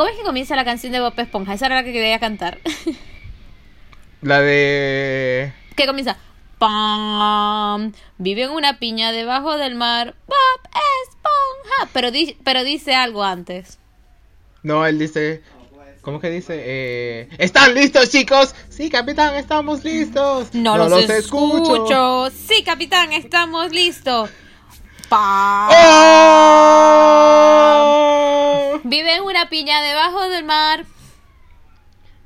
¿Cómo es que comienza la canción de Bob Esponja? Esa era la que quería cantar. La de... ¿Qué comienza? ¡Pam! Vive en una piña debajo del mar, Bob Esponja. Pero dice algo antes. No, él dice... ¿Cómo que dice? ¿Están listos, chicos? Sí, capitán, estamos listos. No los escucho. Sí, capitán, estamos listos. ¡Oh! Vive en una piña debajo del mar.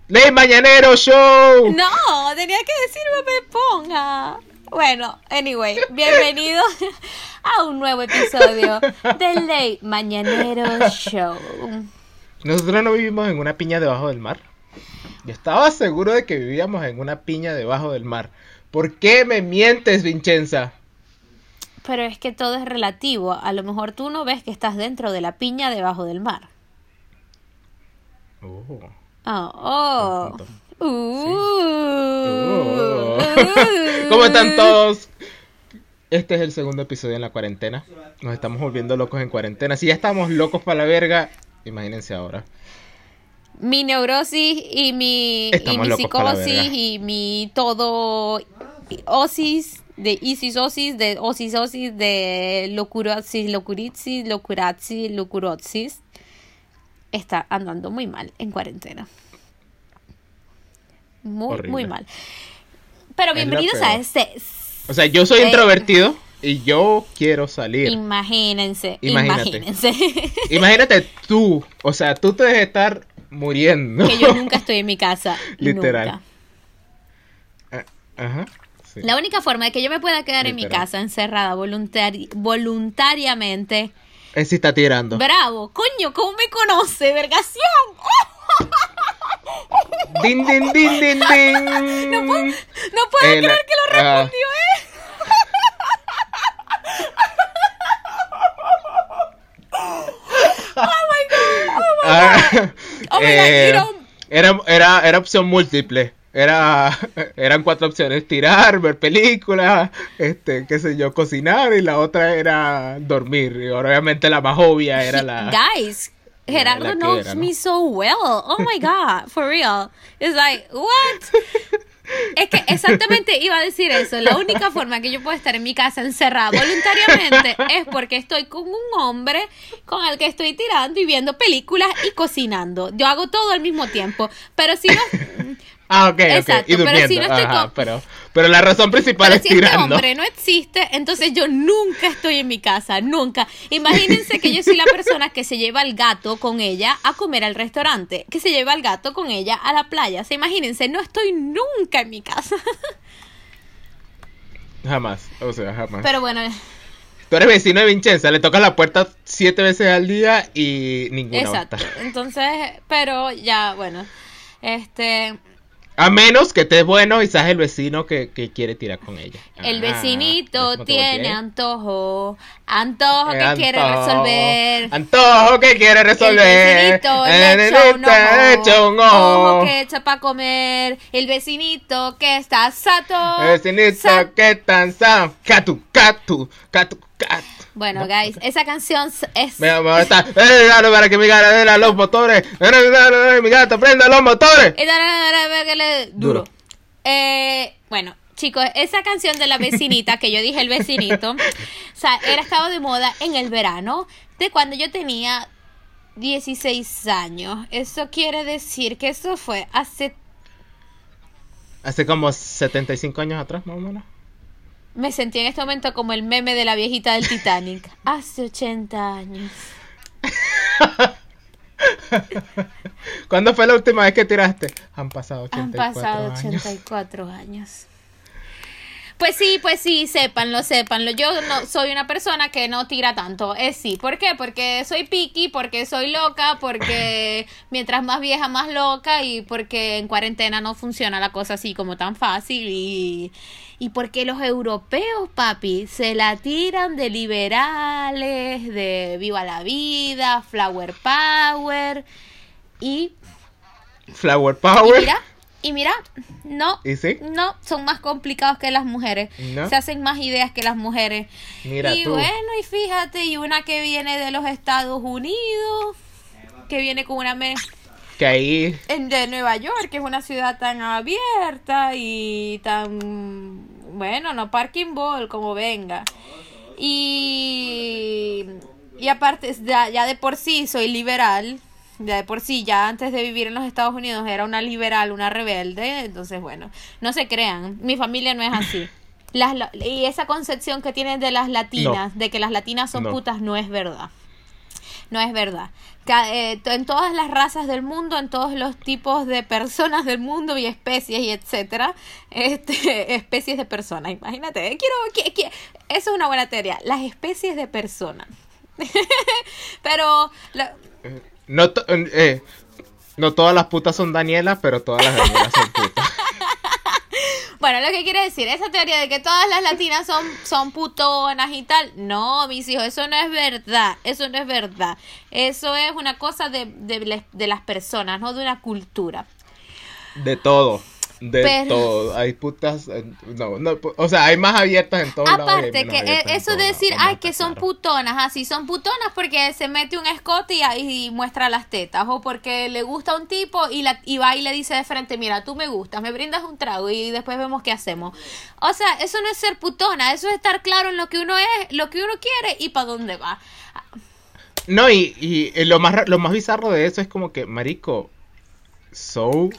¡Late mañanero show! No, tenía que decir Bob Esponja. Bueno, anyway, bienvenidos a un nuevo episodio del Late Mañanero Show. Nosotros no vivimos en una piña debajo del mar. Yo estaba seguro de que vivíamos en una piña debajo del mar. ¿Por qué me mientes, Vincenza? Pero es que todo es relativo. A lo mejor tú no ves que estás dentro de la piña debajo del mar. ¿Cómo están todos? Este es el segundo episodio en la cuarentena. Nos estamos volviendo locos en cuarentena. Si ya estamos locos para la verga, imagínense ahora. Mi neurosis y mi psicosis y mi todo locurosis está andando muy mal en cuarentena. Muy mal. Pero bienvenidos a este... O sea, yo soy introvertido y yo quiero salir. Imagínate tú. O sea, tú te debes estar muriendo. Que yo nunca estoy en mi casa. Literal. Nunca. Ajá. Sí. La única forma de que yo me pueda quedar en mi casa encerrada voluntariamente... Él sí está tirando. Bravo. Coño, ¿cómo me conoce? ¡Vergación! ¡Din, din, din, din, din! No puedo creer que lo respondió él. Oh my God. Era opción múltiple. Eran cuatro opciones: tirar, ver películas, qué sé yo, cocinar, y la otra era dormir. Y obviamente la más obvia era la... Guys, Gerardo knows me so well. Oh my God, for real. It's like, what? Es que exactamente iba a decir eso. La única forma que yo puedo estar en mi casa encerrada voluntariamente es porque estoy con un hombre con el que estoy tirando y viendo películas y cocinando. Yo hago todo al mismo tiempo. Pero si no... Ah, ok, exacto, okay. Y durmiendo. Pero si no estoy pero la razón principal es tirando. Pero si este hombre no existe, entonces yo nunca estoy en mi casa, nunca. Imagínense que yo soy la persona que se lleva al gato con ella a comer al restaurante, que se lleva al gato con ella a la playa. O sea, imagínense, no estoy nunca en mi casa. Jamás, o sea, jamás. Pero bueno... Tú eres vecino de Vincenza, le tocas la puerta 7 veces al día y ninguna. Exacto, entonces, pero ya, bueno, a menos que estés bueno y seas el vecino que quiere tirar con ella. El vecinito tiene antojo que quiere resolver. Antojo que quiere resolver. El vecinito le echa un ojo que echa para comer. El vecinito que está sato. El vecinito que tan sato. Catu. Bueno, guys, esa canción es... Mira, está... para que mi gata prenda los motores. Mi gata prenda los motores. Duro. Bueno, chicos, esa canción de la vecinita, que yo dije el vecinito, o sea, estaba de moda en el verano de cuando yo tenía 16 años. Eso quiere decir que eso fue hace... Hace como 75 años atrás, más o menos. Me sentí en este momento como el meme de la viejita del Titanic. Hace 80 años. ¿Cuándo fue la última vez que tiraste? Han pasado 84 años. Pues sí, sépanlo. Yo no soy una persona que no tira tanto. Sí, ¿por qué? Porque soy picky, porque soy loca, porque mientras más vieja, más loca, y porque en cuarentena no funciona la cosa así como tan fácil, y porque los europeos, papi, se la tiran de liberales, de viva la vida, flower power, y mira, no, ¿y sí? No, son más complicados que las mujeres, ¿no? Se hacen más ideas que las mujeres. Mira, y tú. Bueno, y fíjate, y una que viene de los Estados Unidos. que viene con una que ahí de Nueva York, que es una ciudad tan abierta y tan bueno, no parking ball, como venga. Y aparte, ya de por sí soy liberal, ya de por sí, ya antes de vivir en los Estados Unidos era una liberal, una rebelde, entonces bueno, no se crean, mi familia no es así. Y esa concepción que tienen de las latinas, no, de que las latinas son putas, no es verdad. No es verdad. En todas las razas del mundo, en todos los tipos de personas del mundo y especies y etcétera, especies de personas, imagínate, eso es una buena teoría, las especies de personas. Pero no todas las putas son Danielas, pero todas las Danielas son putas. Bueno, lo que quiere decir, esa teoría de que todas las latinas son putonas y tal, no, mis hijos, eso no es verdad, eso no es verdad. Eso es una cosa de las personas, no de una cultura. De todo, todo. Hay putas, o sea, hay más abiertas en todos lados. Aparte, que eso de decir, ay, que son putonas, así son putonas porque se mete un escote y muestra las tetas, o porque le gusta a un tipo y va y le dice de frente, mira, tú me gustas, me brindas un trago y después vemos qué hacemos. O sea, eso no es ser putona, eso es estar claro en lo que uno es, lo que uno quiere y para dónde va. No, y lo más bizarro de eso es como que, marico, o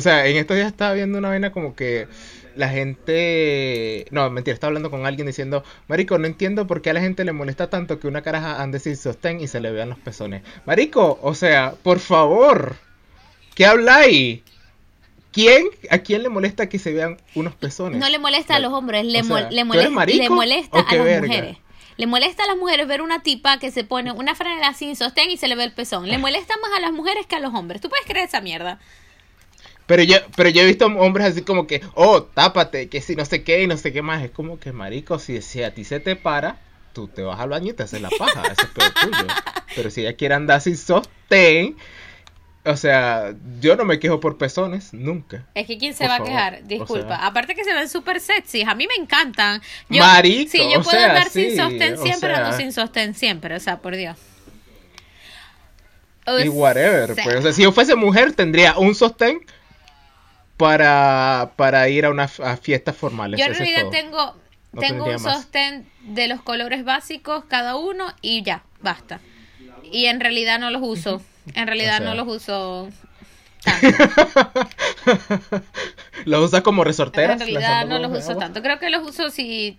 sea, en estos días estaba viendo una vaina como que la gente... No, mentira, estaba hablando con alguien diciendo, marico, no entiendo por qué a la gente le molesta tanto que una caraja ande sin sostén y se le vean los pezones. Marico, o sea, por favor, ¿qué habláis? ¿A quién le molesta que se vean unos pezones? No le molesta a los hombres, le molesta a las mujeres. Le molesta a las mujeres ver una tipa que se pone una franela sin sostén y se le ve el pezón. Le molesta más a las mujeres que a los hombres. ¿Tú puedes creer esa mierda? Pero yo he visto hombres así como que, oh, tápate, que si no sé qué y no sé qué más. Es como que, marico, si a ti se te para, tú te vas al baño y te haces la paja. Eso es peor tuyo. Pero si ella quiere andar sin sostén, o sea, yo no me quejo por pezones, nunca. Es que quién se va a quejar, disculpa. O sea, aparte que se ven súper sexys, a mí me encantan. Marico, sí, yo puedo andar sin sostén siempre, ando sin sostén siempre, o sea, por Dios. Y whatever, pues, o sea, si yo fuese mujer tendría un sostén para ir a fiestas formales. Yo en realidad tengo un sostén de los colores básicos cada uno y ya, basta. Y en realidad no los uso. En realidad, o sea, no los uso tanto. ¿Los usas como resorteras? En realidad no los uso tanto. Creo que los uso si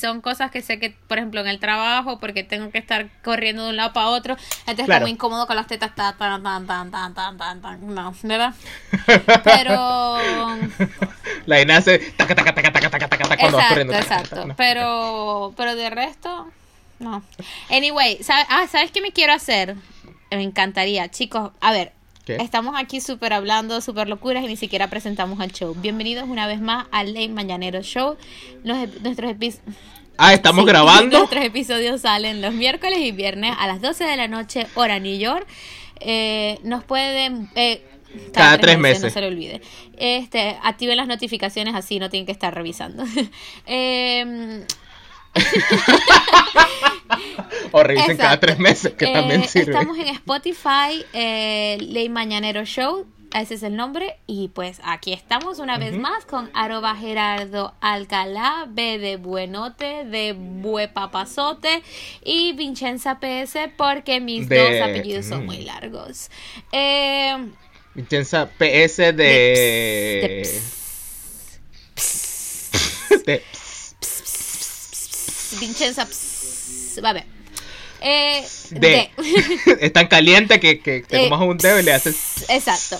son cosas que sé que, por ejemplo, en el trabajo, porque tengo que estar corriendo de un lado para otro, entonces claro, está muy incómodo con las tetas, no, ¿verdad? Pero la Ina hace taca, taca, taca, taca, taca, taca, cuando vas corriendo. Exacto, no. Pero de resto, no. Anyway, ¿sabes qué me quiero hacer? Me encantaría, chicos, a ver, ¿qué? Estamos aquí súper hablando, súper locuras y ni siquiera presentamos al show. Bienvenidos una vez más al Late Mañanero Show. Nuestros episodios... Ah, ¿estamos grabando? Nuestros episodios salen los miércoles y viernes a las 12 de la noche, hora New York. Nos pueden... cada 3 meses, no se lo olvide. Activen las notificaciones, así no tienen que estar revisando. O revisen cada 3 meses, que también sirve. Estamos en Spotify, Late Mañanero Show, ese es el nombre. Y pues aquí estamos una vez más con @GerardoAlcalá, B de Buenote, de Buepapazote y Vincenza PS, porque mis dos apellidos son muy largos. Vincenza PS de Vincenza, va a ver. Es tan caliente que te comas un dedo y le haces. Exacto.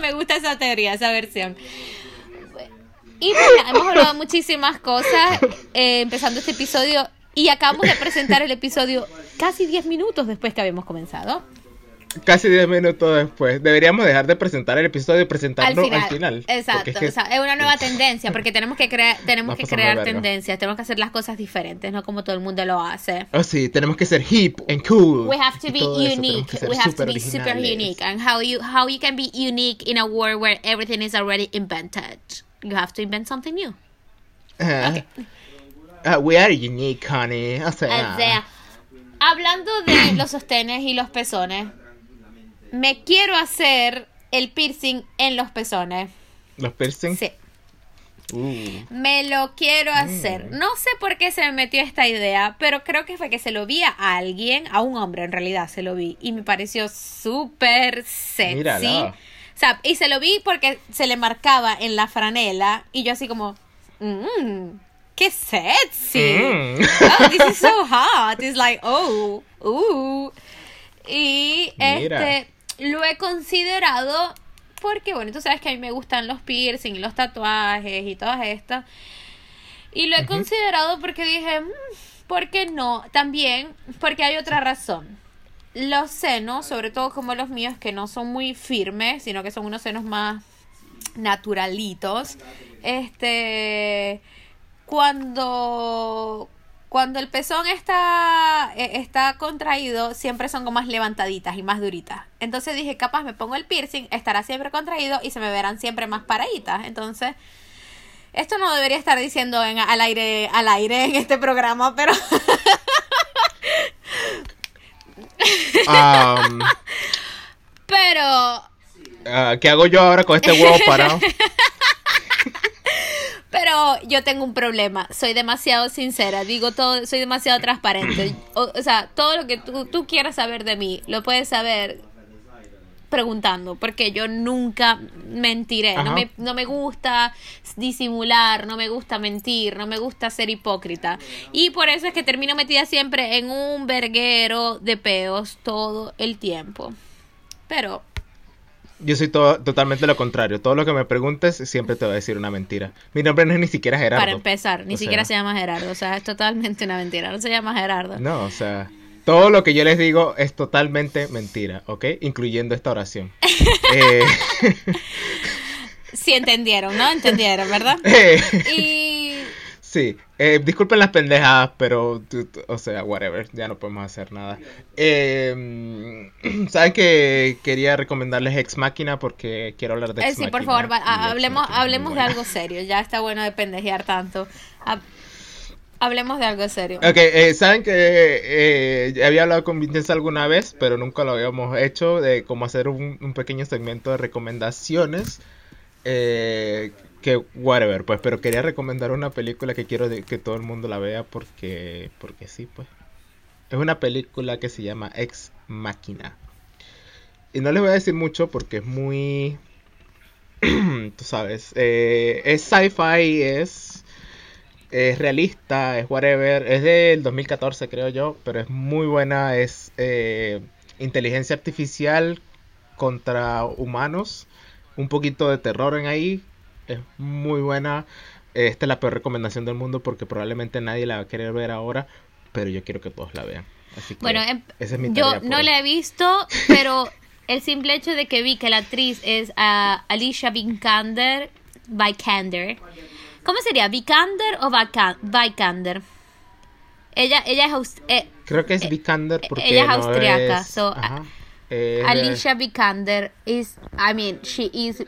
Me gusta esa teoría, esa versión. Y bueno, hemos hablado muchísimas cosas empezando este episodio. Y acabamos de presentar el episodio casi 10 minutos después que habíamos comenzado. Casi 10 minutos después. Deberíamos dejar de presentar el episodio y presentarlo al final. Exacto, es que... o sea, es una nueva tendencia. Porque tenemos que crear tendencias. Tenemos que hacer las cosas diferentes, no como todo el mundo lo hace. Oh sí, tenemos que ser hip and cool. We have to be unique. We have to be super unique. And how you can be unique in a world where everything is already invented. You have to invent something new. We are unique, honey. O sea, Hablando de los sostenes y los pezones, me quiero hacer el piercing en los pezones. ¿Los piercings? Sí. Me lo quiero hacer. No sé por qué se me metió esta idea, pero creo que fue que se lo vi a alguien, a un hombre en realidad se lo vi, y me pareció súper sexy. Míralo. O sea, y se lo vi porque se le marcaba en la franela, y yo así como, qué sexy. Oh, this is so hot. It's like, oh, Y mira, lo he considerado porque, bueno, tú sabes que a mí me gustan los piercings, los tatuajes y todas estas. Y lo he considerado porque dije, ¿por qué no? También porque hay otra razón. Los senos, sobre todo como los míos, que no son muy firmes, sino que son unos senos más naturalitos. Cuando el pezón está contraído, siempre son como más levantaditas y más duritas. Entonces dije, capaz me pongo el piercing, estará siempre contraído y se me verán siempre más paraditas. Entonces, esto no debería estar diciendo al aire en este programa, pero... Pero... ¿qué hago yo ahora con este huevo parado? Pero yo tengo un problema, soy demasiado sincera, digo todo, soy demasiado transparente. O sea, todo lo que tú quieras saber de mí, lo puedes saber preguntando, porque yo nunca mentiré. No me gusta disimular, no me gusta mentir, no me gusta ser hipócrita. Y por eso es que termino metida siempre en un verguero de peos todo el tiempo. Pero... yo soy totalmente lo contrario. Todo lo que me preguntes, siempre te voy a decir una mentira. Mi nombre no es ni siquiera Gerardo. Para empezar, ni siquiera se llama Gerardo. O sea, es totalmente una mentira. No se llama Gerardo. No, o sea, todo lo que yo les digo es totalmente mentira, ¿ok? Incluyendo esta oración. Sí, entendieron, ¿no? Entendieron, ¿verdad? Sí, disculpen las pendejadas, pero, o sea, whatever, ya no podemos hacer nada. ¿Saben que quería recomendarles Ex Machina? Porque quiero hablar de Ex Machina. Sí, por favor, hablemos de algo serio, ya está bueno de pendejear tanto. Hablemos de algo serio. Ok, ¿saben que había hablado con Vincenzo alguna vez, pero nunca lo habíamos hecho, de cómo hacer un pequeño segmento de recomendaciones? Que whatever, pues, pero quería recomendar una película que quiero que todo el mundo la vea porque sí, pues. Es una película que se llama Ex Machina. Y no les voy a decir mucho porque es muy... tú sabes, es sci-fi, es realista, es whatever. Es del 2014, creo yo, pero es muy buena. Es inteligencia artificial contra humanos. Un poquito de terror en ahí. Es muy buena. Esta es la peor recomendación del mundo porque probablemente nadie la va a querer ver ahora, pero yo quiero que todos la vean. Así que bueno, esa es mi tarea. Yo no la he visto, pero el simple hecho de que vi que la actriz es Alicia Vikander. ¿Cómo sería? ¿Vikander o Vikander? Ella es creo que es Vikander porque ella es austriaca. Alicia Vikander is, I mean, she is.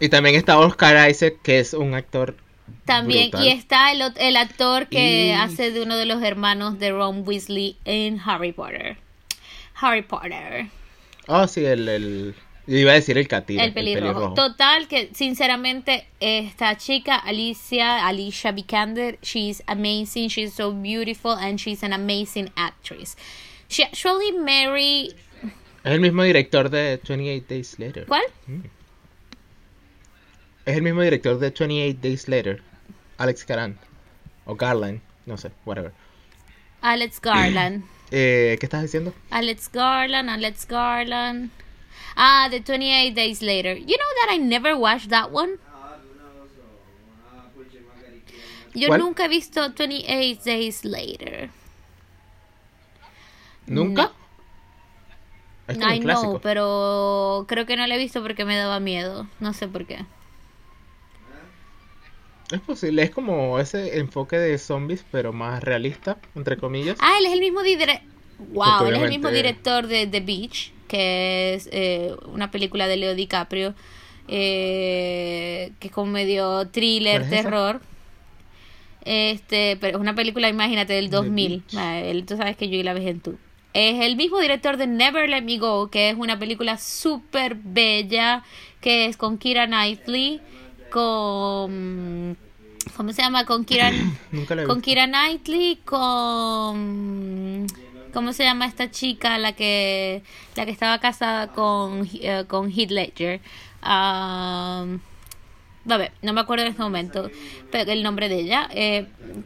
Y también está Oscar Isaac, que es un actor también brutal. Y está el actor que hace de uno de los hermanos de Ron Weasley en Harry Potter. Oh, sí, iba a decir el catire. El pelirrojo. Total, que sinceramente esta chica, Alicia Vikander, she's amazing, she's so beautiful, and she's an amazing actress. She actually married... Es el mismo director de 28 Days Later. ¿Cuál? Es el mismo director de 28 Days Later, Alex Garland, o Garland, no sé, whatever. Alex Garland. ¿Qué estás diciendo? Alex Garland. Ah, the 28 Days Later. You know that I never watched that one? Yo nunca he visto 28 Days Later. ¿Nunca? No. I know, pero creo que no la he visto porque me daba miedo, no sé por qué. Es posible, es como ese enfoque de zombies, pero más realista, entre comillas. Ah, él es el mismo director de The Beach, que es una película de Leo DiCaprio, que es como medio thriller, ¿es terror? Pero es una película, imagínate, del 2000. Tú sabes que yo la vejentud. Es el mismo director de Never Let Me Go, que es una película súper bella, que es con Keira Knightley, con... ¿cómo se llama? Con Keira, con Keira Knightley, con... ¿cómo se llama esta chica? La que estaba casada con Heath Ledger. A ver, no me acuerdo en este momento el nombre de ella,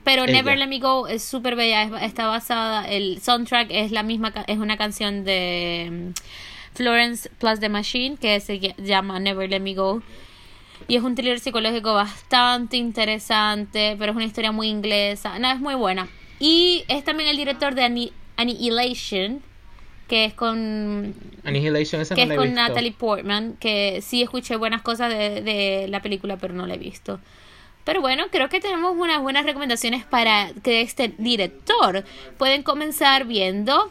pero ella. Never Let Me Go es súper bella, está basada, el soundtrack es la misma, es una canción de Florence plus the Machine que se llama Never Let Me Go, y es un thriller psicológico bastante interesante, pero es una historia muy inglesa, no, es muy buena. Y es también el director de Annihilation, que es con Annihilation, esa que no es con Natalie Portman, que sí escuché buenas cosas de la película, pero no la he visto. Pero bueno, creo que tenemos unas buenas recomendaciones para que este director. Pueden comenzar viendo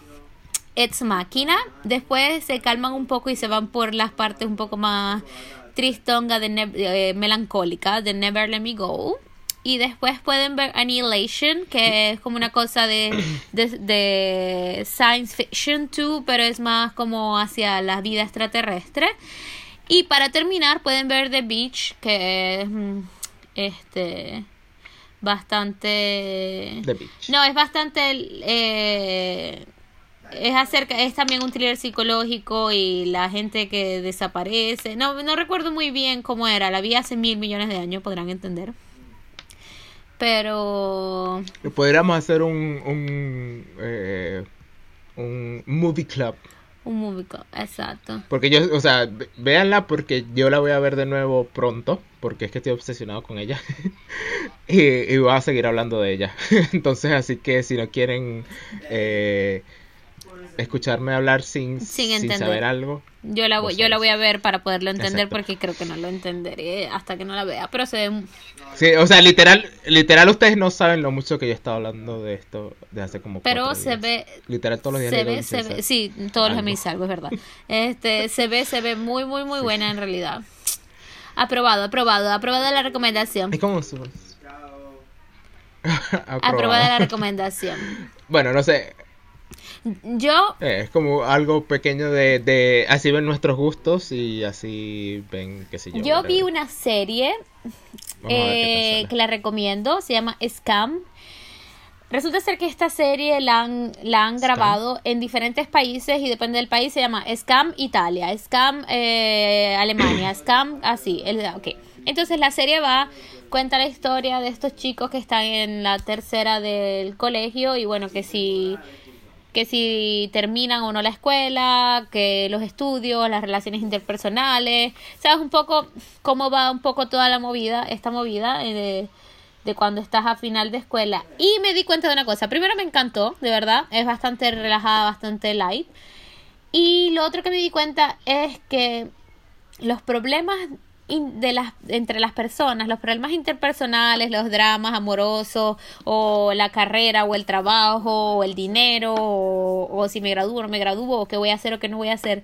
Ex Machina, después se calman un poco y se van por las partes un poco más tristonga, melancólica de Never Let Me Go. Y después pueden ver Annihilation, que es como una cosa de science fiction too, pero es más como hacia la vida extraterrestre. Y para terminar pueden ver The Beach, que es bastante... The Beach. No, es bastante... es acerca, es también un thriller psicológico y la gente que desaparece. No recuerdo muy bien cómo era, la vi hace 1,000,000,000 de años, podrán entender. Pero... podríamos hacer un movie club. Un movie club, exacto. Porque yo, o sea, véanla porque yo la voy a ver de nuevo pronto, porque es que estoy obsesionado con ella. y voy a seguir hablando de ella. Entonces, así que si no quieren escucharme hablar sin saber algo... Yo la voy a ver para poderlo entender. Exacto. Porque creo que no lo entenderé hasta que no la vea, pero se ve... Sí, o sea, literal ustedes no saben lo mucho que yo he estado hablando de esto de hace como 4 días. Pero se ve... literal todos los días se ve, sí, todos los días me hice algo, es verdad. Se ve muy, muy, muy buena en realidad. Aprobada la recomendación. ¿Y cómo se... aprobada la recomendación. Bueno, no sé... yo es como algo pequeño de así ven nuestros gustos y así ven, qué sé yo. Yo vi una serie que la recomiendo, se llama Scam. Resulta ser que esta serie la han grabado en diferentes países y depende del país se llama Scam Italia, Scam Alemania, Scam así, okay. Entonces la serie cuenta la historia de estos chicos que están en la tercera del colegio y bueno, que si terminan o no la escuela, que los estudios, las relaciones interpersonales, sabes un poco cómo va un poco toda la movida, esta movida de cuando estás a final de escuela. Y me di cuenta de una cosa, primero me encantó, de verdad, es bastante relajada, bastante light, y lo otro que me di cuenta es que los problemas entre las personas, los problemas interpersonales, los dramas amorosos o la carrera o el trabajo o el dinero o si me gradúo o no me gradúo o qué voy a hacer o qué no voy a hacer,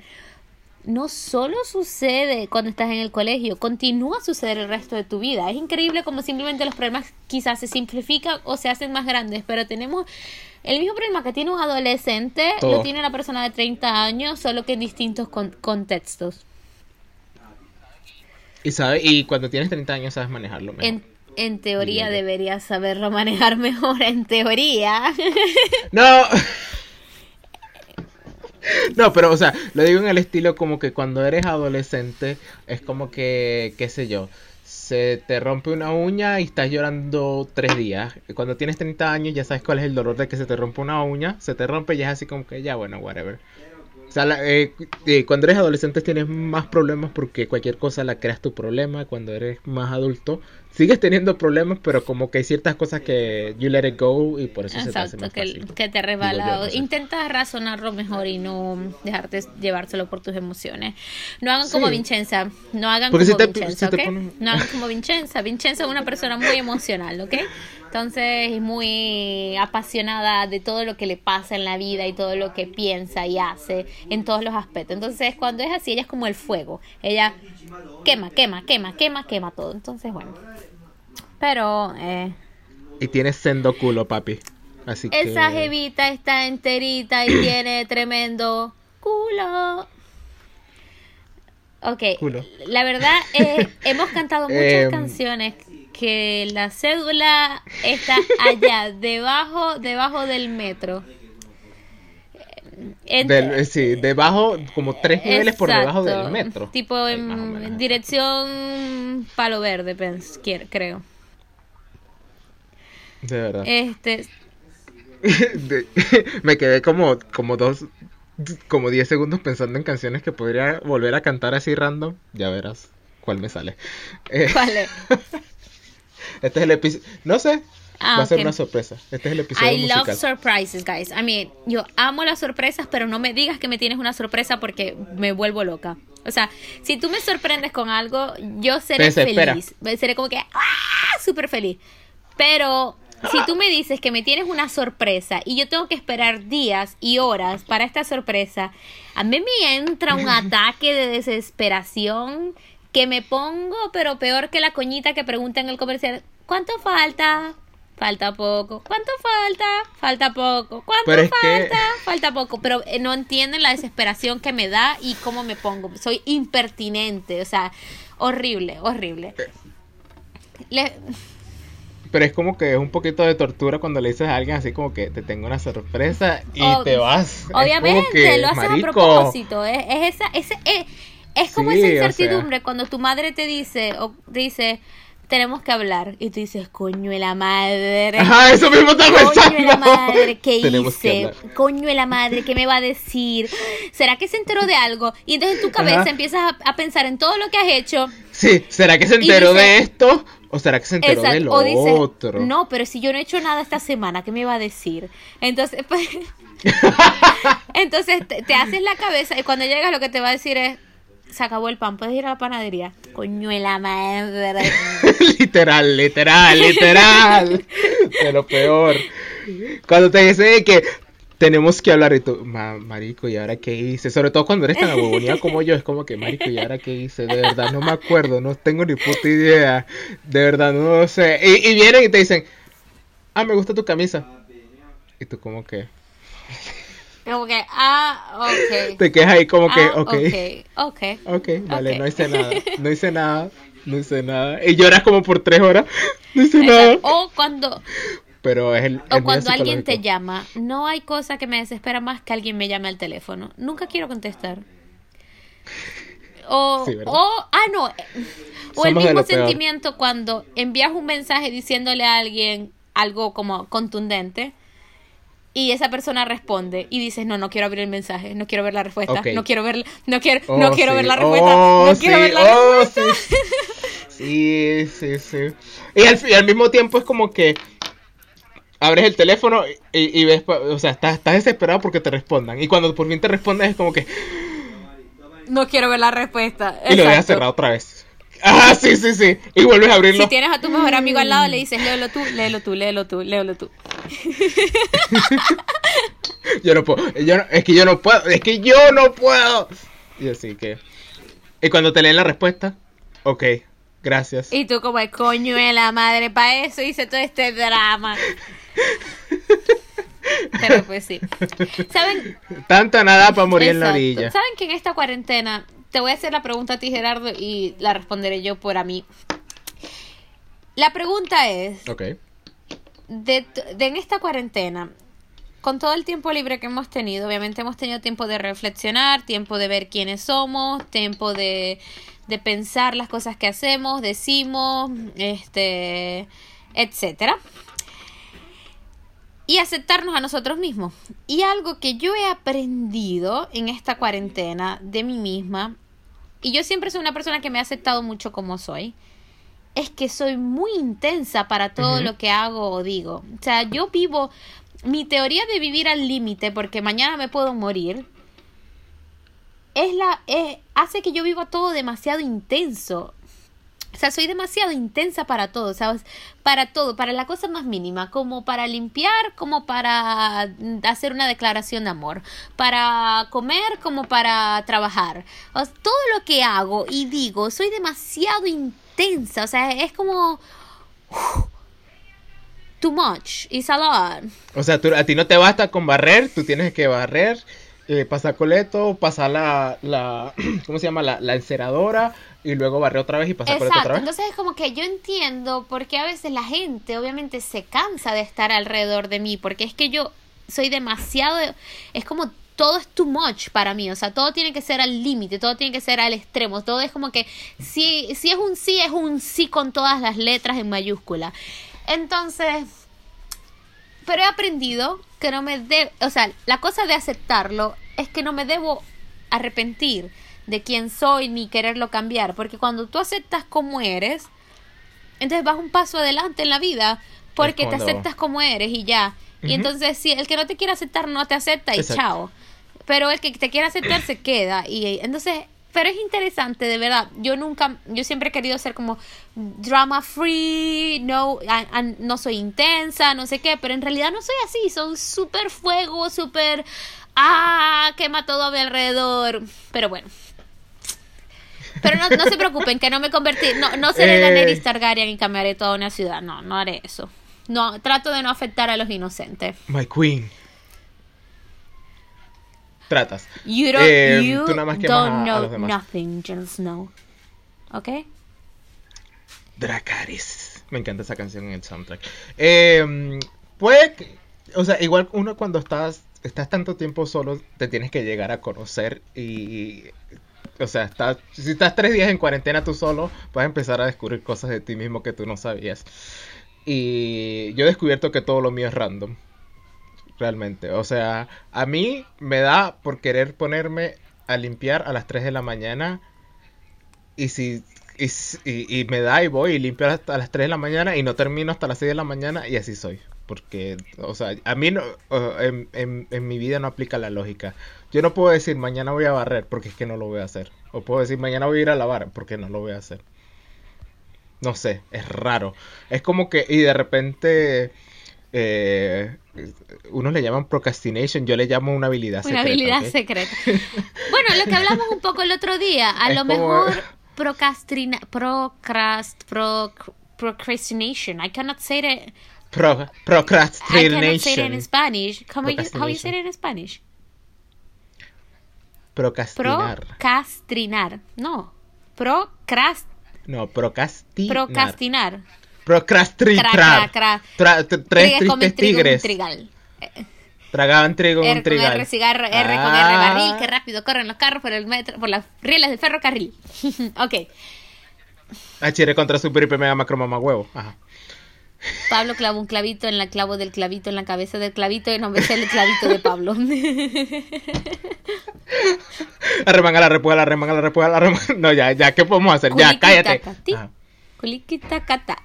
no solo sucede cuando estás en el colegio, continúa a suceder el resto de tu vida. Es increíble como simplemente los problemas quizás se simplifican o se hacen más grandes, pero tenemos el mismo problema que tiene un adolescente, lo tiene una persona de 30 años, solo que en distintos contextos. Y cuando tienes 30 años sabes manejarlo mejor. En teoría deberías saberlo manejar mejor, en teoría. No, pero o sea, lo digo en el estilo como que cuando eres adolescente es como que, qué sé yo, se te rompe una uña y estás llorando 3 días. Cuando tienes 30 años ya sabes cuál es el dolor de que se te rompe una uña, se te rompe y es así como que ya, bueno, whatever. O sea, cuando eres adolescente tienes más problemas porque cualquier cosa la creas tu problema. Cuando eres más adulto sigues teniendo problemas, pero como que hay ciertas cosas que you let it go y por eso se te hace más fácil. Exacto, que te resbala. No sé. Intentas razonarlo mejor y no dejarte llevárselo por tus emociones. No hagan como Vincenza. No hagan porque como Vincenza, ¿ok? No hagan como Vincenza. Vincenza es una persona muy emocional, ¿ok? Entonces es muy apasionada de todo lo que le pasa en la vida y todo lo que piensa y hace en todos los aspectos. Entonces cuando es así, ella es como el fuego. Ella quema todo. Entonces, bueno. Pero... y tienes sendo culo, papi. Así que... Esa jevita está enterita y tiene tremendo culo. Ok, culo. La verdad es, hemos cantado muchas canciones que la cédula está allá, debajo del metro. Sí, debajo, como 3 niveles por debajo del metro. Tipo en dirección Palo Verde, creo. De verdad. Me quedé como 10 segundos pensando en canciones que podría volver a cantar así random. Ya verás cuál me sale. ¿Cuál es? Este es el episodio. No sé. Va a ser una sorpresa. Este es el episodio musical. I love surprises, guys. I mean, yo amo las sorpresas, pero no me digas que me tienes una sorpresa porque me vuelvo loca. O sea, si tú me sorprendes con algo, yo seré feliz. Seré como que súper feliz. Pero si tú me dices que me tienes una sorpresa y yo tengo que esperar días y horas para esta sorpresa, a mí me entra un ataque de desesperación que me pongo, pero peor que la coñita que pregunta en el comercial, ¿cuánto falta? Falta poco. ¿Cuánto falta? Falta poco. ¿Cuánto falta? Que... Falta poco. Pero no entienden la desesperación que me da y cómo me pongo. Soy impertinente, o sea, horrible. Pero es como que es un poquito de tortura cuando le dices a alguien así como que te tengo una sorpresa y te vas. Obviamente, lo haces marico. A propósito. Es como esa incertidumbre, o sea, cuando tu madre te dice, tenemos que hablar, y tú dices, coño de la madre. Ajá, eso mismo está pensando. Coño de la madre, ¿qué hice? Coño de la madre, ¿qué me va a decir? ¿Será que se enteró de algo? Y entonces en tu cabeza empiezas a pensar en todo lo que has hecho. Sí, ¿será que se enteró de esto? ¿O será que se enteró de lo otro? No, pero si yo no he hecho nada esta semana, ¿qué me va a decir? Entonces, pues, entonces te haces la cabeza y cuando llegas lo que te va a decir es, se acabó el pan, puedes ir a la panadería. Coño de la madre. literal. De lo peor. Cuando te dicen que tenemos que hablar y tú, marico, ¿y ahora qué hice? Sobre todo cuando eres tan abobonía como yo, es como que, marico, ¿y ahora qué hice? De verdad, no me acuerdo, no tengo ni puta idea. De verdad, no sé. Y vienen y te dicen, me gusta tu camisa. Y tú como que... Como que, ok. Te quedas ahí como que, ok, vale, okay. No hice nada. Y lloras como por 3 horas, no hice nada. O cuando... Pero es o cuando alguien te llama. No hay cosa que me desespera más que alguien me llame al teléfono. Nunca quiero contestar. O el mismo sentimiento peor. Cuando envías un mensaje diciéndole a alguien algo como contundente y esa persona responde y dices, no quiero abrir el mensaje, no quiero ver la respuesta, no quiero ver la respuesta. Sí. Y al mismo tiempo es como que abres el teléfono y ves, o sea, estás desesperado porque te respondan. Y cuando por fin te responden es como que... No quiero ver la respuesta. Exacto. Y lo dejas cerrado otra vez. Ajá, sí. Y vuelves a abrirlo. Si tienes a tu mejor amigo al lado, le dices, léelo tú. Yo no puedo. Y así que... Y cuando te leen la respuesta, ok, gracias. Y tú como el coño de la madre, para eso hice todo este drama. Pero pues sí. ¿Saben? Tanta nada para morir en la orilla. ¿Saben que en esta cuarentena... Te voy a hacer la pregunta a ti, Gerardo, y la responderé yo por a mí. La pregunta es... Ok. En esta cuarentena, con todo el tiempo libre que hemos tenido, obviamente hemos tenido tiempo de reflexionar, tiempo de ver quiénes somos, tiempo de pensar las cosas que hacemos, decimos, etcétera. Y aceptarnos a nosotros mismos. Y algo que yo he aprendido en esta cuarentena de mí misma, y yo siempre soy una persona que me ha aceptado mucho como soy, es que soy muy intensa para todo lo que hago o digo. O sea, yo vivo... Mi teoría de vivir al límite, porque mañana me puedo morir, hace que yo viva todo demasiado intenso. O sea, soy demasiado intensa para todo, ¿sabes? Para todo, para la cosa más mínima, como para limpiar, como para hacer una declaración de amor, para comer, como para trabajar. O sea, todo lo que hago y digo, soy demasiado intensa, o sea, es como... too much, it's a lot. O sea, tú, a ti no te basta con barrer, tú tienes que barrer, pasar coleto, pasar la ¿cómo se llama? La enceradora, y luego barrer otra vez y pasar coleto otra vez. Exacto, entonces es como que yo entiendo por qué a veces la gente obviamente se cansa de estar alrededor de mí, porque es que yo soy demasiado, es como todo es too much para mí, o sea, todo tiene que ser al límite, todo tiene que ser al extremo, todo es como que si es un sí, es un sí con todas las letras en mayúscula. Entonces, pero he aprendido que no me debo, o sea, la cosa de aceptarlo es que no me debo arrepentir de quién soy ni quererlo cambiar, porque cuando tú aceptas como eres, entonces vas un paso adelante en la vida, porque te aceptas como eres y ya. Y entonces, si el que no te quiere aceptar no te acepta y exacto, chao. Pero el que te quiere aceptar se queda. Y entonces, pero es interesante, de verdad. Yo siempre he querido ser como drama free, no soy intensa, no sé qué, pero en realidad no soy así. Son súper fuego, súper, quema todo a mi alrededor. Pero bueno. Pero no se preocupen que no me convertí, no seré Daenerys Targaryen y cambiaré toda una ciudad. No haré eso. No, trato de no afectar a los inocentes. My queen. Tratas. Tú nada más don't know a los demás. Nothing, just know. ¿Ok? Dracarys. Me encanta esa canción en el soundtrack. O sea, igual uno cuando estás tanto tiempo solo, te tienes que llegar a conocer y... O sea, si estás 3 días en cuarentena tú solo, vas a empezar a descubrir cosas de ti mismo que tú no sabías. Y yo he descubierto que todo lo mío es random, realmente. O sea, a mí me da por querer ponerme a limpiar a las 3 de la mañana. Y me da y voy y limpio hasta las 3 de la mañana y no termino hasta las 6 de la mañana y así soy. Porque, o sea, a mí no, en mi vida no aplica la lógica. Yo no puedo decir mañana voy a barrer porque es que no lo voy a hacer. O puedo decir mañana voy a ir a lavar porque no lo voy a hacer. No sé, es raro. Es como que, y de repente, unos le llaman procrastination, yo le llamo una habilidad secreta. Una habilidad secreta. Bueno, lo que hablamos un poco el otro día, mejor procrastination. I cannot say that. Procrastination. I cannot say it in Spanish. How you say it in Spanish? Procrastinar. Procrastinar. No. Procrastinar. Procrastinar. Tres tristes tigres. Tragaban trigo en un trigal. R con R, cigarro, R con R, barril. Qué rápido corren los carros por el metro, por las rieles del ferrocarril. Ok. H.R. contra super hiper mega macro mamá huevo. Ajá. Pablo clavó un clavito en la clavo del clavito, en la cabeza del clavito, y no me sé el clavito de Pablo. Arremanga la repuja, la remanga la repuja, la remanga. No, ya, ¿qué podemos hacer? Ya, cállate. Culiquita cata.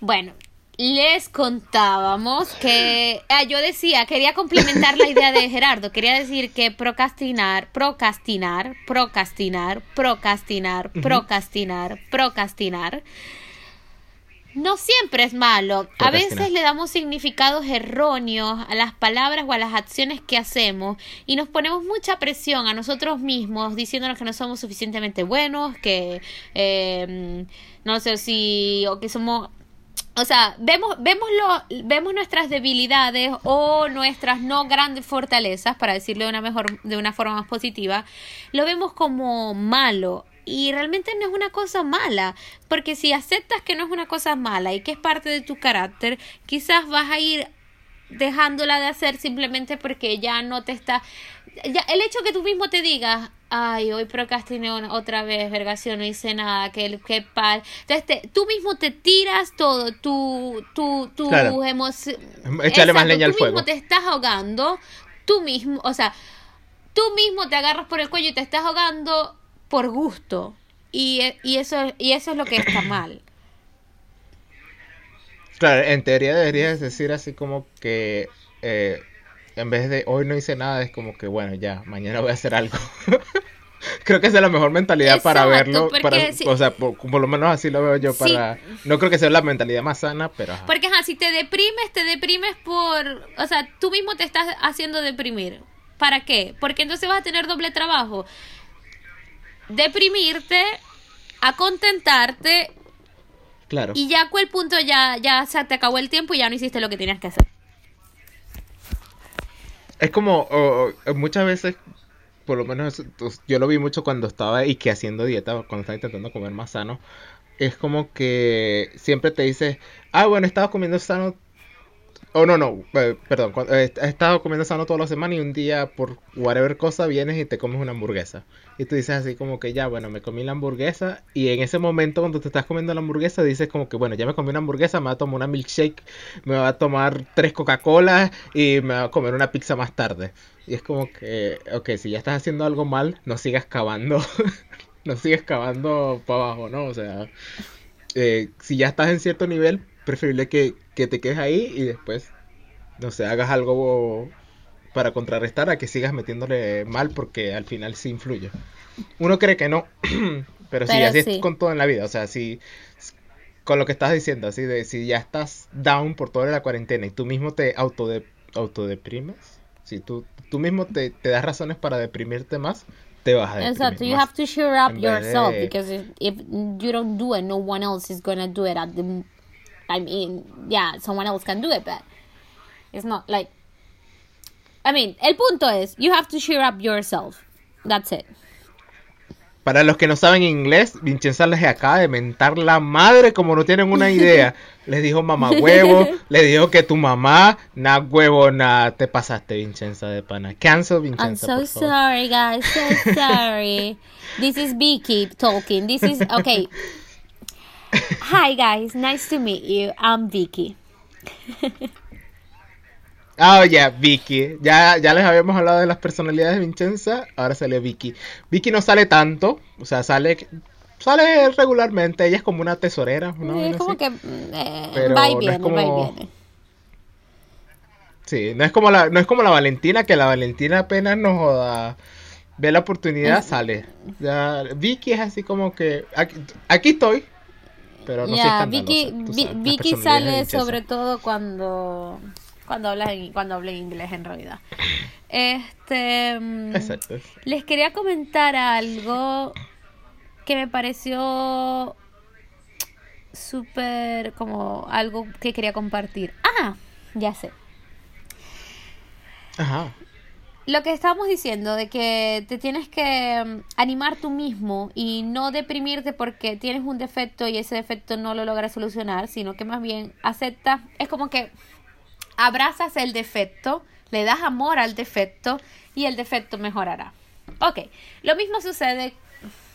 Bueno, les contábamos que yo decía, quería complementar la idea de Gerardo, quería decir que procrastinar no siempre es malo. A veces le damos significados erróneos a las palabras o a las acciones que hacemos y nos ponemos mucha presión a nosotros mismos diciéndonos que no somos suficientemente buenos, que no sé si, o que somos, o sea, vemos nuestras debilidades o nuestras no grandes fortalezas, para decirlo de una forma más positiva, lo vemos como malo. Y realmente no es una cosa mala, porque si aceptas que no es una cosa mala y que es parte de tu carácter, quizás vas a ir dejándola de hacer simplemente porque ya no te está... Ya, el hecho que tú mismo te digas, ay, hoy procrastiné otra vez, vergación, no hice nada, qué pal... Entonces tú mismo te tiras todo, tú claro. Échale más leña al fuego. Tú mismo te estás ahogando, tú mismo, o sea, tú mismo te agarras por el cuello y te estás ahogando... por gusto, y eso es lo que está mal. Claro, en teoría deberías decir así como que en vez de hoy no hice nada, es como que bueno, ya, mañana voy a hacer algo. Creo que esa es la mejor mentalidad. Exacto, para verlo, para, si, o sea, por lo menos así lo veo yo, para sí. No creo que sea la mentalidad más sana, pero ajá. Porque ajá, si te deprimes por, o sea, tú mismo te estás haciendo deprimir. ¿Para qué? Porque entonces vas a tener doble trabajo. deprimirte a contentarte. Claro. Y ya a cuál punto ya se te acabó el tiempo y ya no hiciste lo que tenías que hacer. Es como muchas veces, por lo menos yo lo vi mucho cuando estaba y que haciendo dieta, cuando estaba intentando comer más sano, es como que siempre te dices, ah, bueno, estaba comiendo sano. Oh, perdón, he estado comiendo sano toda la semana y un día por whatever cosa vienes y te comes una hamburguesa. Y tú dices así como que ya, bueno, me comí la hamburguesa. Y en ese momento cuando te estás comiendo la hamburguesa dices como que bueno, ya me comí una hamburguesa, me va a tomar una milkshake, me va a tomar 3 Coca-Cola y me va a comer una pizza más tarde. Y es como que, ok, si ya estás haciendo algo mal, no sigas cavando, no sigas cavando para abajo, ¿no? O sea, si ya estás en cierto nivel, preferible que te quedes ahí y después, no sé, hagas algo para contrarrestar a que sigas metiéndole mal, porque al final sí influye. Uno cree que no, pero sí, así sí es con todo en la vida. O sea, si con lo que estás diciendo, así de si ya estás down por toda la cuarentena y tú mismo te autodeprimes, si tú mismo te das razones para deprimirte más, te vas a deprimir. Exacto, you have to cheer up yourself, because if you don't do it, no one else is gonna do it at the... I mean, yeah, someone else can do it, but it's not like... I mean, el punto es, you have to cheer up yourself. That's it. Para los que no saben inglés, Vincenza les acaba de mentar la madre como no tienen una idea. Les dijo mamá huevo, les dijo que tu mamá, na huevo, na, te pasaste, Vincenza de pana. Cancel, Vincenza, I'm so sorry, guys, so sorry. This is Vicky talking, this is... Okay. Hi guys, nice to meet you. I'm Vicky. Oh yeah, Vicky. Ya les habíamos hablado de las personalidades de Vincenza, ahora sale Vicky. Vicky no sale tanto, o sea, sale regularmente. Ella es como una tesorera, ¿no? Es como así, que va y viene, va y viene. Sí, no es como la Valentina, que la Valentina apenas nos joda. Ve la oportunidad, sale. Ya, Vicky es así como que aquí estoy. Pero no yeah, Vicky sale sobre todo cuando habla en inglés, en realidad. Exacto. Les quería comentar algo que me pareció súper, como algo que quería compartir. Ah, ya sé. Ajá. Lo que estábamos diciendo de que te tienes que animar tú mismo y no deprimirte porque tienes un defecto y ese defecto no lo logras solucionar, sino que más bien aceptas, es como que abrazas el defecto, le das amor al defecto y el defecto mejorará. Ok, lo mismo sucede.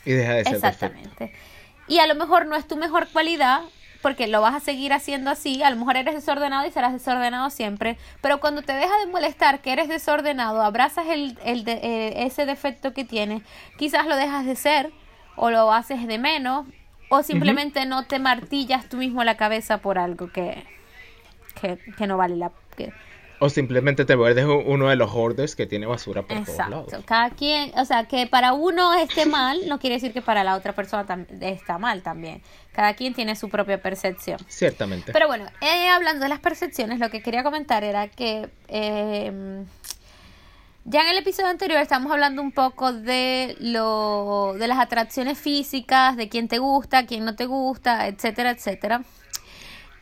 Y deja de ser exactamente perfecto. Y a lo mejor no es tu mejor cualidad, porque lo vas a seguir haciendo así. A lo mejor eres desordenado y serás desordenado siempre, pero cuando te deja de molestar que eres desordenado, abrazas ese defecto que tienes, quizás lo dejas de ser, o lo haces de menos, o simplemente uh-huh. no te martillas tú mismo la cabeza por algo que no vale la... O simplemente te vuelves uno de los hoarders que tiene basura por todos lados. Exacto, cada quien, o sea, que para uno esté mal, no quiere decir que para la otra persona está mal también. Cada quien tiene su propia percepción. Ciertamente. Pero bueno, hablando de las percepciones, lo que quería comentar era que ya en el episodio anterior estamos hablando un poco de las atracciones físicas, de quién te gusta, quién no te gusta, etcétera, etcétera.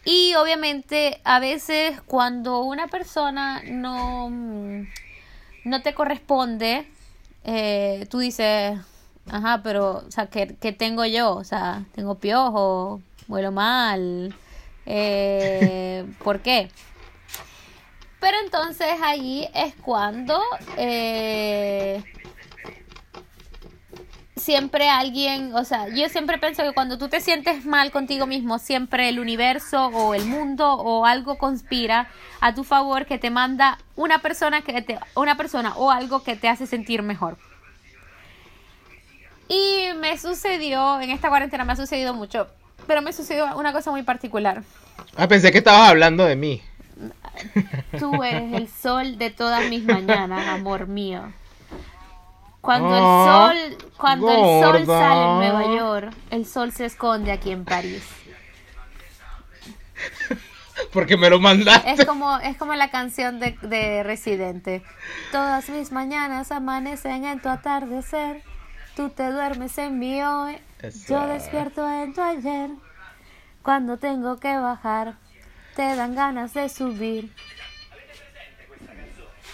Y obviamente a veces cuando una persona no te corresponde, tú dices, ajá, pero, o sea, ¿qué tengo yo? O sea, tengo piojo, vuelo mal, ¿por qué? Pero entonces ahí es cuando siempre alguien, o sea, yo siempre pienso que cuando tú te sientes mal contigo mismo, siempre el universo o el mundo o algo conspira a tu favor, que te manda una persona o algo que te hace sentir mejor. Y me sucedió, en esta cuarentena me ha sucedido mucho, pero me sucedió una cosa muy particular. Ah, pensé que estabas hablando de mí. Tú eres el sol de todas mis mañanas, amor mío. Cuando el sol sale en Nueva York, el sol se esconde aquí en París. Porque me lo mandaste. Es como la canción de Residente. Todas mis mañanas amanecen en tu atardecer. Tú te duermes en mi hoy, yo despierto en tu ayer. Cuando tengo que bajar, te dan ganas de subir.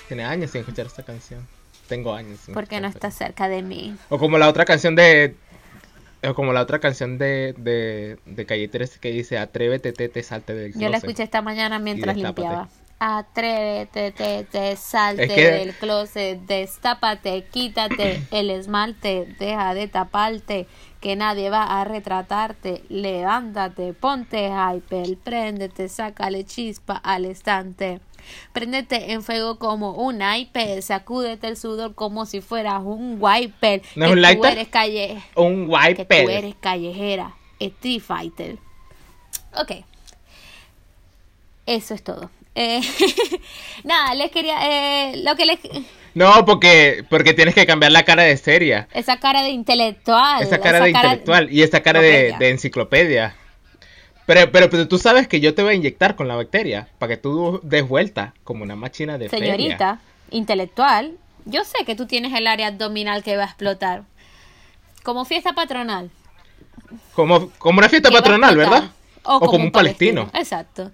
Tiene años sin escuchar esta canción. Tengo años sin Porque no está cerca de mí. O como la otra canción de... O como la otra canción de Calle 13 que dice atrévete, te salte del closet. Yo la escuché esta mañana mientras limpiaba. Atrévete, te salte del closet, destápate, quítate el esmalte, deja de taparte, que nadie va a retratarte, levántate, ponte hyper, préndete, sácale chispa al estante. Préndete en fuego como un hyper, sacúdete el sudor como si fueras un wiper. ¿No es un lighter? Un wiper. Que tú eres callejera, street fighter. Ok. Eso es todo. Nada, les quería... lo que les... No, porque tienes que cambiar la cara de seria. Esa cara de intelectual. Esa cara de intelectual y esa cara de enciclopedia. Pero tú sabes que yo te voy a inyectar con la bacteria para que tú des vuelta como una máquina de feria. Señorita, intelectual, yo sé que tú tienes el área abdominal que va a explotar. Como fiesta patronal. Como una fiesta patronal, ¿verdad? O como un palestino. Exacto.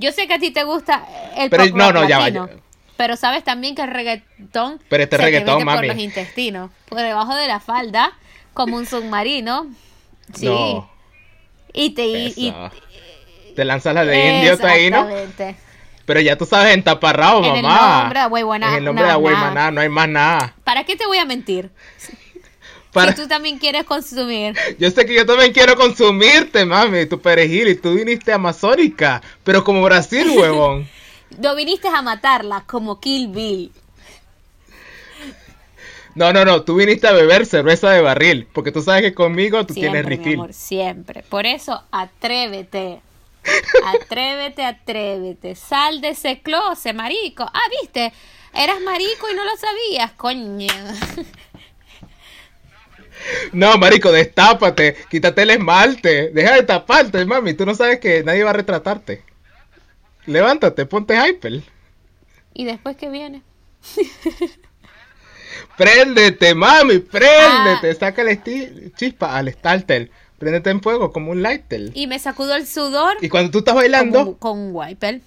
Yo sé que a ti te gusta el pop latino. No, ya va. Pero sabes también que el reggaetón se te mete por los intestinos. Por debajo de la falda, como un submarino. Sí. No. Y te lanzas la de indios ahí, ¿no? Exactamente. Pero ya tú sabes, en taparrao, mamá. En el nombre de Hueymaná, no hay más nada. ¿Para qué te voy a mentir? Si tú también quieres consumir. Yo sé que yo también quiero consumirte, mami, tu perejil, y tú viniste amazónica, pero como Brasil, huevón. No viniste a matarla, como Kill Bill. No, tú viniste a beber cerveza de barril, porque tú sabes que conmigo tú siempre tienes refill. Mi amor, siempre. Por eso, atrévete. Atrévete. Sal de ese closet, marico. Ah, ¿viste? Eras marico y no lo sabías, coño. No, marico, destápate. Quítate el esmalte. Deja de taparte, mami. Tú no sabes que nadie va a retratarte. Levántate, ponte hyper. ¿Y después qué viene? Préndete, mami, préndete. Sácale chispa al starter. Préndete en fuego como un lighter. Y me sacudo el sudor. Y cuando tú estás bailando. Con un wiper.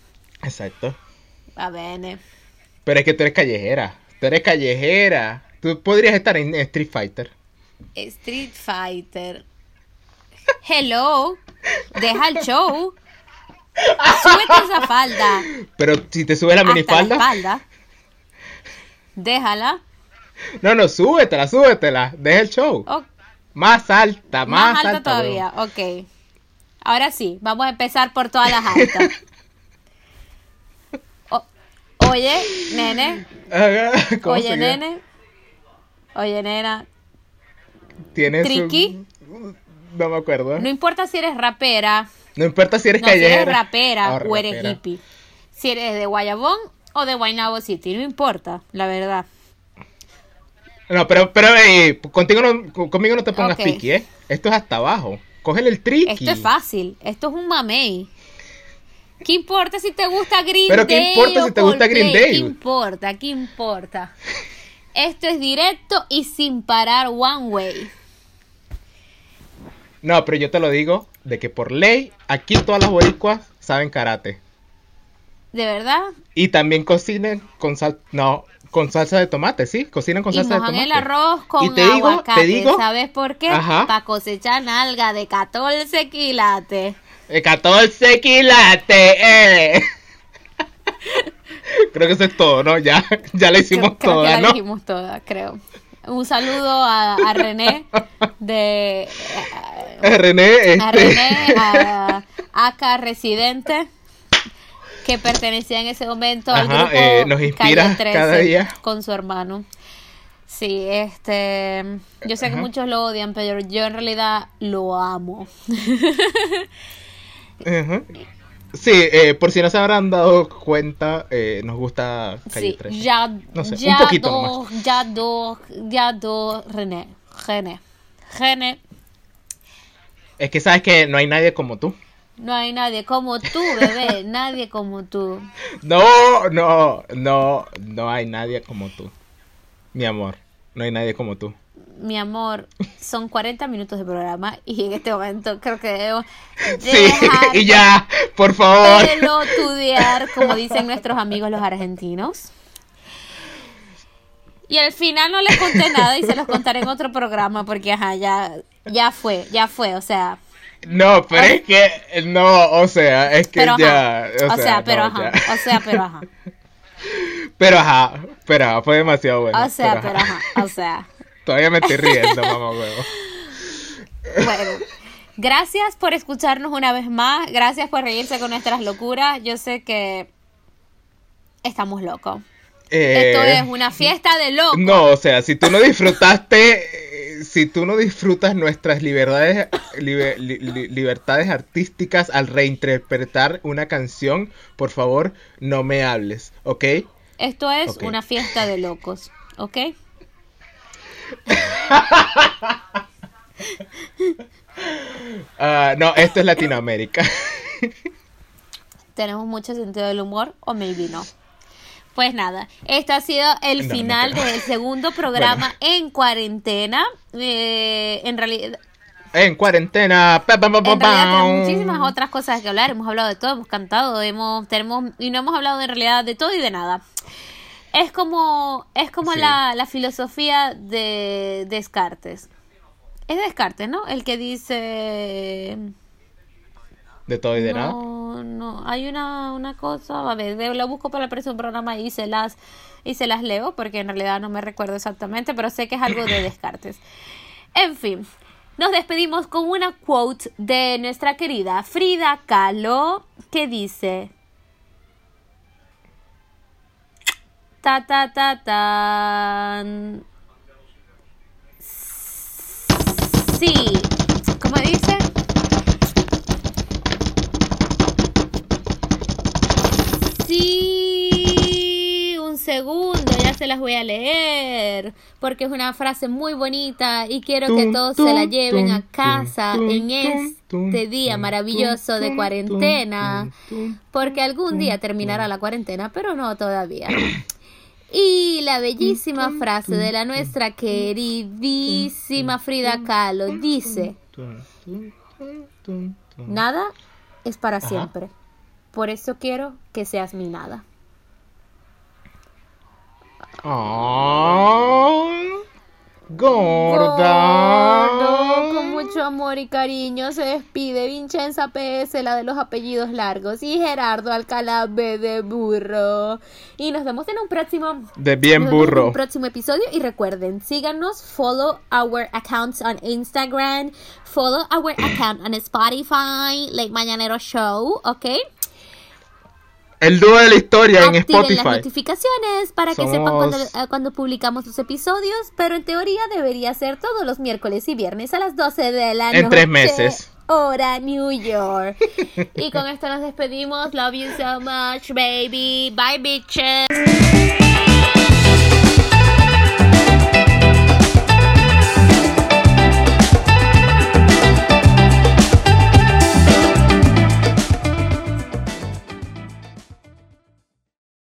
Exacto. A ver. Pero es que tú eres callejera. Tú podrías estar en Street Fighter. Hello. Deja el show. Súbete esa falda. Pero si te subes la minifalda. Déjala. No, súbetela, deja el show. Okay. Más alta todavía, bro. Ok. Ahora sí, vamos a empezar por todas las altas. Oye, nene. Oye, nena. ¿Tienes triqui? No me acuerdo. No importa si eres rapera. No importa si eres callejera. Si eres rapera o eres hippie. Si eres de Guayabón o de Guaynabo City, no importa, la verdad. No, pero conmigo no te pongas piqui, ¿eh? Esto es hasta abajo. Cógele el triqui. Esto es fácil. Esto es un mamey. ¿Qué importa si te gusta Green Day? Pero ¿qué importa si te gusta Green Day? ¿Qué importa? Esto es directo y sin parar one way. No, pero yo te lo digo de que por ley, aquí todas las boricuas saben karate. ¿De verdad? Y también cocinan con sal... No... Con salsa de tomate, sí, cocinan con salsa de tomate. Y mojan el arroz con aguacate, ¿sabes por qué? Para cosechar nalga de 14 quilates. Creo que eso es todo, ¿no? Ya la hicimos toda, ¿no? Ya la hicimos toda, creo. Un saludo a René de... A René, acá Residente. Que pertenecía en ese momento al grupo nos inspira Calle 13 cada día. Con su hermano. Sí, yo sé que muchos lo odian, pero yo en realidad lo amo. Sí, por si no se habrán dado cuenta, nos gusta Calle 13. Sí, un poquito más. René. Es que sabes que no hay nadie como tú. No hay nadie como tú, bebé, nadie como tú. No hay nadie como tú, mi amor, no hay nadie como tú. mi amor, son 40 minutos de programa y en este momento creo que debemos dejar, sí, y ya, por favor, pelotudear, como dicen nuestros amigos los argentinos. Y al final no les conté nada y se los contaré en otro programa porque ajá, ya fue, o sea. No, pero es que no, o sea, es que ya, pero fue demasiado bueno. Todavía me estoy riendo, mamá huevo. Bueno, gracias por escucharnos una vez más, gracias por reírse con nuestras locuras. Yo sé que estamos locos. Esto es una fiesta de locos. No, o sea, si tú no disfrutas nuestras libertades artísticas al reinterpretar una canción, por favor, no me hables, ¿ok? Esto es una fiesta de locos, ¿ok? No, esto es Latinoamérica. Tenemos mucho sentido del humor, o maybe no. Pues nada, este ha sido el final del segundo programa en cuarentena. En cuarentena. Tenemos muchísimas otras cosas que hablar. Hemos hablado de todo, hemos cantado, y no hemos hablado en realidad de todo y de nada. Es como sí. la filosofía de Descartes. Es Descartes, ¿no? El que dice... ¿De todo y de nada? No, hay una cosa, a ver, lo busco para el próximo programa y se las leo, porque en realidad no me recuerdo exactamente, pero sé que es algo de Descartes. En fin, nos despedimos con una quote de nuestra querida Frida Kahlo, que dice... Ta ta ta tan. Sí, ¿cómo dice? Sí, un segundo, ya se las voy a leer, porque es una frase muy bonita y quiero que todos se la lleven a casa en este día maravilloso de cuarentena, porque algún día terminará la cuarentena, pero no todavía. Y la bellísima frase de la nuestra queridísima Frida Kahlo dice: nada es para siempre, por eso quiero que seas mi nada. ¡Aww! Gordo, con mucho amor y cariño se despide Vincenza PS, la de los apellidos largos, y Gerardo Alcalá B de burro, y nos vemos en un próximo episodio. Y recuerden, síganos, follow our accounts on Instagram, follow our account on Spotify, Late Mañanero Show, ¿ok? El dúo de la historia. Activen en Spotify las notificaciones para que sepan cuando publicamos los episodios, pero en teoría debería ser todos los miércoles y viernes a las 12 de la noche. En 3 meses. Hora New York. Y con esto nos despedimos. Love you so much, baby. Bye, bitches.